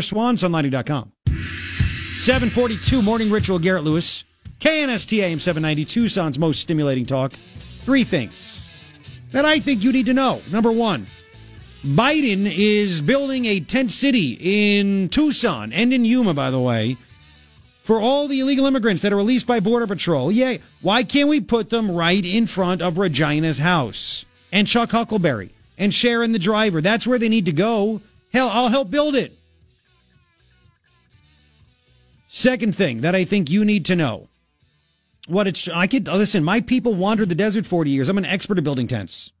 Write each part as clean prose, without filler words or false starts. SwansonLighting.com. 742 Morning Ritual, Garret Lewis. KNSTAM 790, Tucson's most stimulating talk. Three things that I think you need to know. Number one, Biden is building a tent city in Tucson and in Yuma, by the way, for all the illegal immigrants that are released by Border Patrol. Yay. Why can't we put them right in front of Regina's house and Chuck Huckleberry and Sharon the driver? That's where they need to go. Hell, I'll help build it. Second thing that I think you need to know. Listen, my people wandered the desert 40 years. I'm an expert at building tents.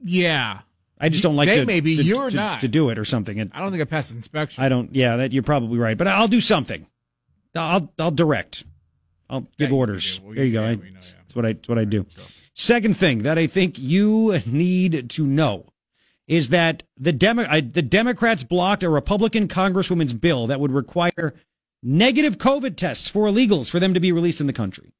Yeah. I just don't like to do it or something. And I don't think I passed inspection. You're probably right. But I'll do something. I'll direct. I'll give orders. There you go. That's what I do. Second thing that I think you need to know is that the Democrats blocked a Republican Congresswoman's bill that would require negative COVID tests for illegals for them to be released in the country.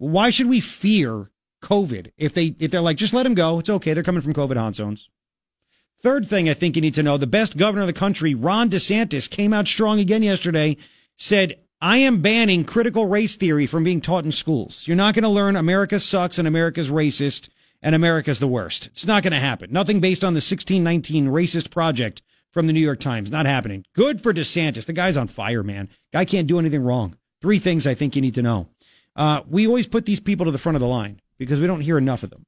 Why should we fear COVID if they're like, just let them go, it's okay, they're coming from COVID hot zones. Third thing I think you need to know, the best governor of the country, Ron DeSantis, came out strong again yesterday, said, I am banning critical race theory from being taught in schools. You're not going to learn America sucks and America's racist and America's the worst. It's not going to happen. Nothing based on the 1619 racist project from the New York Times. Not happening. Good for DeSantis. The guy's on fire, man. Guy can't do anything wrong. Three things I think you need to know. We always put these people to the front of the line because we don't hear enough of them.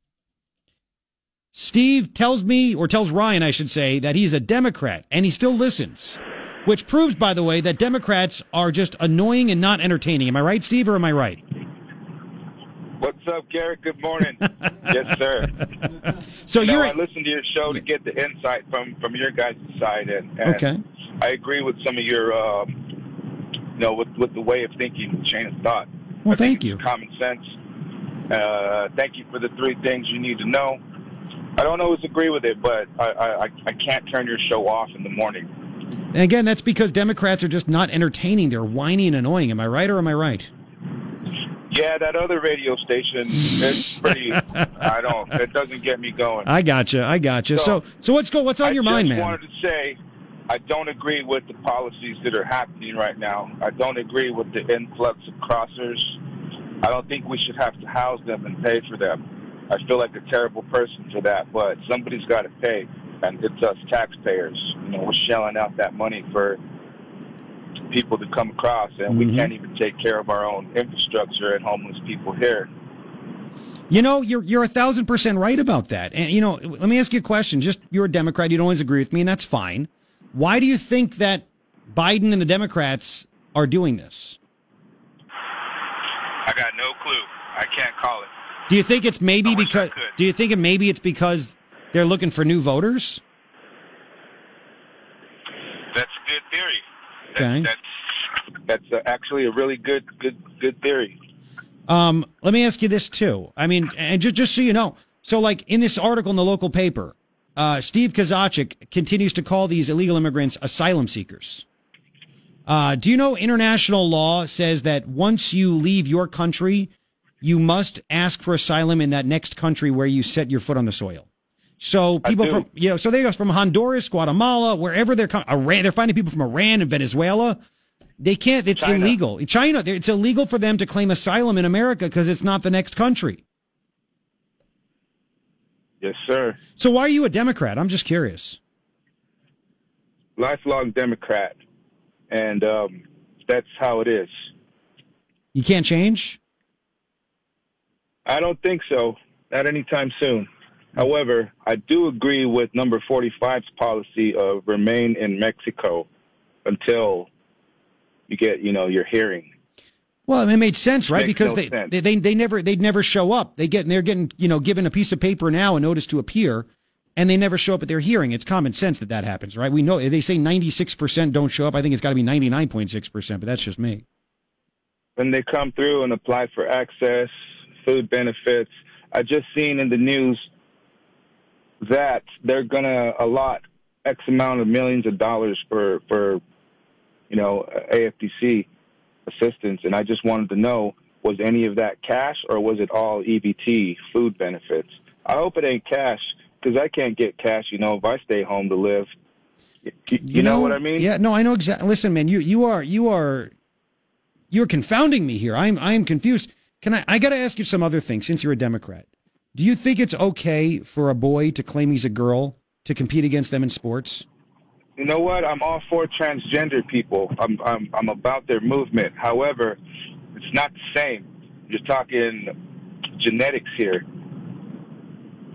Steve tells Ryan, I should say, that he's a Democrat and he still listens, which proves, by the way, that Democrats are just annoying and not entertaining. Am I right, Steve, or am I right? What's up, Garrett? Good morning. Yes, sir. I listen to your show to get the insight from your guys' side, and okay. I agree with some of your, with the way of thinking, the chain of thought. Well, thank you. Common sense. Thank you for the three things you need to know. I don't always agree with it, but I can't turn your show off in the morning. And again, that's because Democrats are just not entertaining. They're whiny and annoying. Am I right or am I right? Yeah, that other radio station, it's pretty, it doesn't get me going. I gotcha. So what's on your mind, man? I just wanted to say, I don't agree with the policies that are happening right now. I don't agree with the influx of crossers. I don't think we should have to house them and pay for them. I feel like a terrible person for that, but somebody's got to pay, and it's us taxpayers. We're shelling out that money for people to come across, and we can't even take care of our own infrastructure and homeless people here. You're 1,000% right about that. And, let me ask you a question. Just, you're a Democrat. You don't always agree with me, and that's fine. Why do you think that Biden and the Democrats are doing this? I got no clue. I can't call it. Do you think it's because they're looking for new voters? That's a good theory. Okay. That's actually a really good theory. Let me ask you this too. I mean, and just so you know, so like in this article in the local paper, Steve Kozachik continues to call these illegal immigrants asylum seekers. Do you know international law says that once you leave your country, you must ask for asylum in that next country where you set your foot on the soil. So people so they go from Honduras, Guatemala, wherever they're coming, Iran, they're finding people from Iran and Venezuela. They can't, it's China. Illegal. In China, it's illegal for them to claim asylum in America because it's not the next country. Yes, sir. So why are you a Democrat? I'm just curious. Lifelong Democrat. And that's how it is. You can't change? I don't think so. Not anytime soon. However, I do agree with number 45's policy of remain in Mexico until you get, your hearing. Well, it made sense, right? Because they'd never show up. They're getting, given a piece of paper now, a notice to appear, and they never show up at their hearing. It's common sense that happens, right? We know they say 96% don't show up. I think it's got to be 99.6%, but that's just me. When they come through and apply for access, food benefits, I just seen in the news that they're going to allot X amount of millions of dollars for AFDC assistance. And I just wanted to know, was any of that cash or was it all EBT food benefits? I hope it ain't cash because I can't get cash, if I stay home to live. You know what I mean? Yeah, no, I know exactly. Listen, man, you're confounding me here. I'm confused. I got to ask you some other thing since you're a Democrat. Do you think it's okay for a boy to claim he's a girl to compete against them in sports? You know what? I'm all for transgender people. I'm about their movement. However, it's not the same. You're talking genetics here.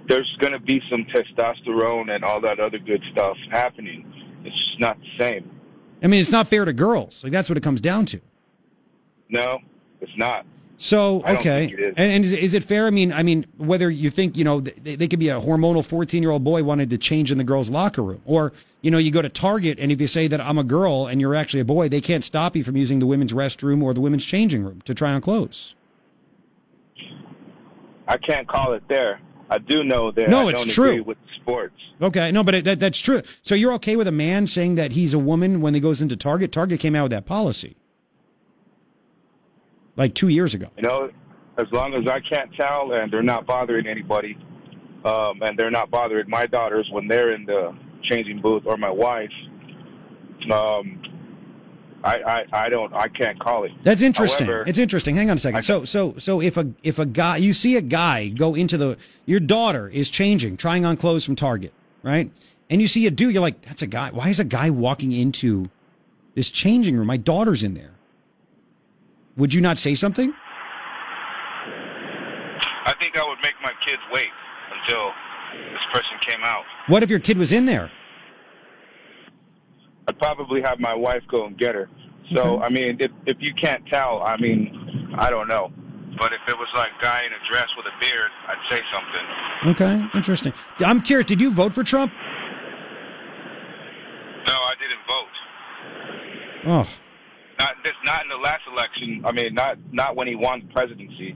There's going to be some testosterone and all that other good stuff happening. It's just not the same. I mean, it's not fair to girls. Like, that's what it comes down to. No, it's not. So, okay. And is it fair? I mean, whether you think, they could be a hormonal 14-year-old boy wanted to change in the girls' locker room. Or, you go to Target, and if you say that I'm a girl and you're actually a boy, they can't stop you from using the women's restroom or the women's changing room to try on clothes. I can't call it there. I do know that. No, it's true. I don't agree with sports. Okay, no, but that's true. So you're okay with a man saying that he's a woman when he goes into Target? Target came out with that policy. Like 2 years ago. As long as I can't tell and they're not bothering anybody, and they're not bothering my daughters when they're in the changing booth or my wife, I can't call it. That's interesting. However, it's interesting. Hang on a second. So if a guy, you see a guy go into your daughter is changing, trying on clothes from Target, right? And you see a dude, you're like, that's a guy. Why is a guy walking into this changing room? My daughter's in there. Would you not say something? I think I would make my kids wait until this person came out. What if your kid was in there? I'd probably have my wife go and get her. So, okay. I mean, if you can't tell, I don't know. But if it was like a guy in a dress with a beard, I'd say something. Okay, interesting. I'm curious, did you vote for Trump? No, I didn't vote. Oh. Not in the last election. I mean, not when he won the presidency.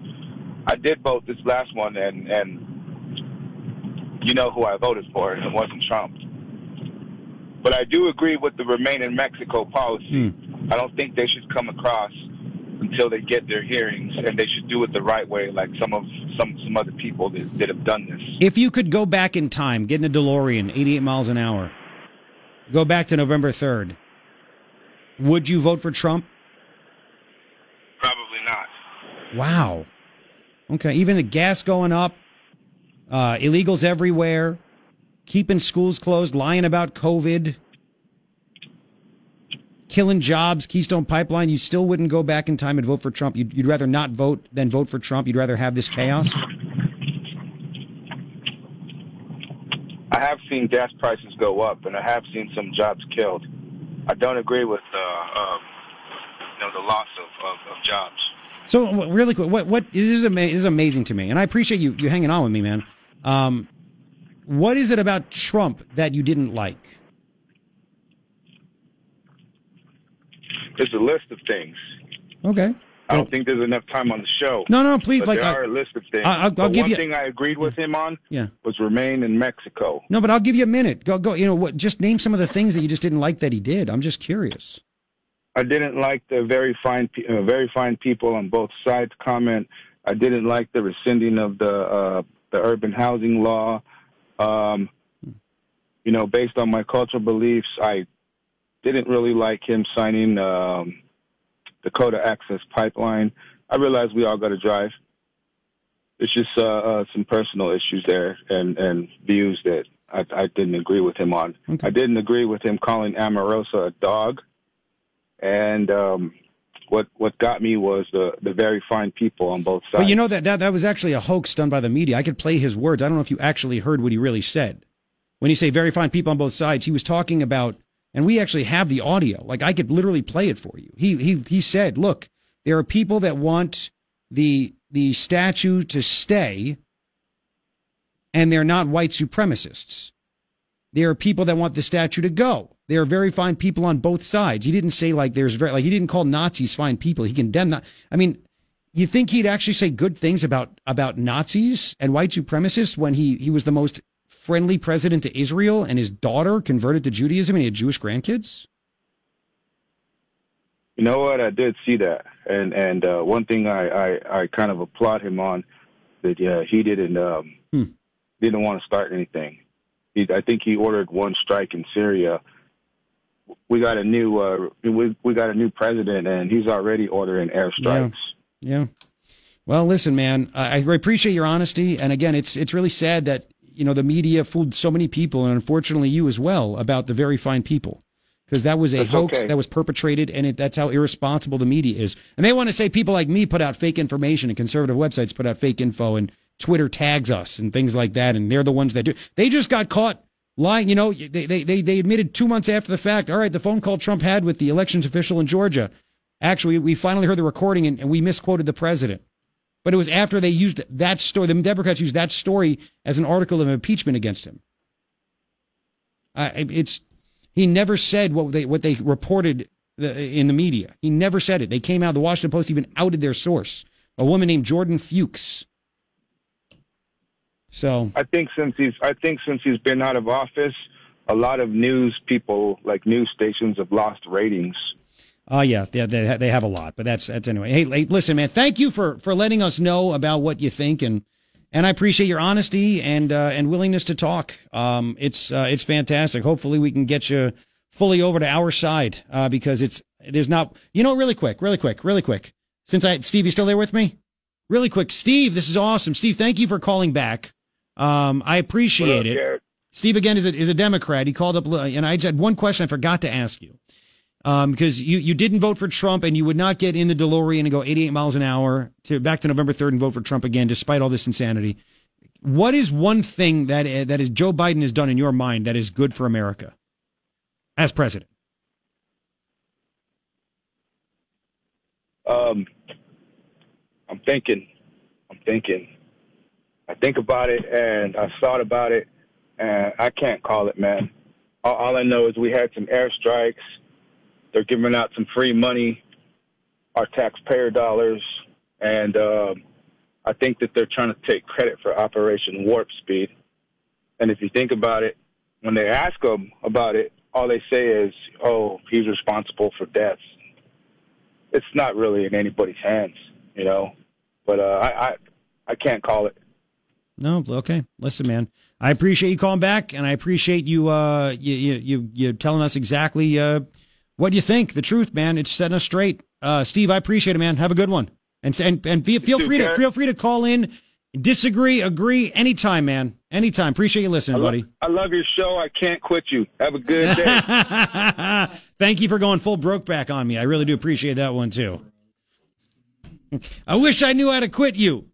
I did vote this last one, and you know who I voted for. It wasn't Trump. But I do agree with the Remain in Mexico policy. I don't think they should come across until they get their hearings, and they should do it the right way, like some other people that have done this. If you could go back in time, get in a DeLorean, 88 miles an hour, go back to November 3rd, would you vote for Trump? Probably not. Wow. Okay. Even the gas going up, illegals everywhere, keeping schools closed, lying about COVID, killing jobs, Keystone Pipeline. You still wouldn't go back in time and vote for Trump. You'd rather not vote than vote for Trump. You'd rather have this chaos. I have seen gas prices go up, and I have seen some jobs killed. I don't agree with the loss of jobs. So really quick, this is amazing to me, and I appreciate you hanging on with me, man. What is it about Trump that you didn't like? There's a list of things. Okay. I don't think there's enough time on the show. No, please. But there are a list of things. One thing I agreed with him on was remain in Mexico. No, but I'll give you a minute. Go. Just name some of the things that you just didn't like that he did. I'm just curious. I didn't like the very fine people on both sides comment. I didn't like the rescinding of the urban housing law. Based on my cultural beliefs, I didn't really like him signing. Dakota Access Pipeline. I realize we all got to drive. It's just some personal issues there and views that I didn't agree with him on. Okay. I didn't agree with him calling Amarosa a dog. And what got me was the very fine people on both sides. Well, that was actually a hoax done by the media. I could play his words. I don't know if you actually heard what he really said. When you say very fine people on both sides, he was talking about, and we actually have the audio. Like, I could literally play it for you. He said, look, there are people that want the statue to stay, and they're not white supremacists. There are people that want the statue to go. There are very fine people on both sides. He didn't say, like, he didn't call Nazis fine people. He condemned that. I mean, you think he'd actually say good things about Nazis and white supremacists when he was the most friendly president to Israel, and his daughter converted to Judaism, and he had Jewish grandkids? You know what? I did see that. And one thing I kind of applaud him on, that he didn't want to start anything. I think he ordered one strike in Syria, we got a new president, and he's already ordering airstrikes. Yeah. Well, listen, man, I appreciate your honesty. And again, it's really sad that, you know, the media fooled so many people, and unfortunately you as well, about the very fine people, because that was a hoax that was perpetrated, and that's how irresponsible the media is. And they want to say people like me put out fake information, and conservative websites put out fake info, and Twitter tags us and things like that, and they're the ones that do. They just got caught lying. You know, they admitted 2 months after the fact, all right, the phone call Trump had with the elections official in Georgia, actually, we finally heard the recording, and we misquoted the president. But it was after they used that story. The Democrats used that story as an article of impeachment against him. He never said what they reported in the media. He never said it. They came out. The Washington Post even outed their source, a woman named Jordan Fuchs. So I think since he's been out of office, a lot of news people, like news stations, have lost ratings. They have a lot, but that's anyway. Hey, listen, man, thank you for letting us know about what you think, and I appreciate your honesty and willingness to talk. It's fantastic. Hopefully, we can get you fully over to our side because there's not, you know, really quick. Steve, you still there with me? Really quick, Steve, this is awesome. Steve, thank you for calling back. I appreciate it. Jared? Steve again is a Democrat. He called up, and I just had one question I forgot to ask you. Because you didn't vote for Trump, and you would not get in the DeLorean and go 88 miles an hour back to November 3rd and vote for Trump again, despite all this insanity. What is one thing that is Joe Biden has done in your mind that is good for America as president? I'm thinking. I think about it, and I thought about it, and I can't call it, man. All I know is we had some airstrikes. They're giving out some free money, our taxpayer dollars, and I think that they're trying to take credit for Operation Warp Speed. And if you think about it, when they ask them about it, all they say is, oh, he's responsible for deaths. It's not really in anybody's hands, you know, but I can't call it. No, okay. Listen, man, I appreciate you calling back, and I appreciate you you telling us exactly – what do you think? The truth, man. It's setting us straight. Steve, I appreciate it, man. Have a good one. And feel free to call in, disagree, agree, anytime, man. Anytime. Appreciate you listening, buddy. I love your show. I can't quit you. Have a good day. Thank you for going full broke back on me. I really do appreciate that one too. I wish I knew how to quit you.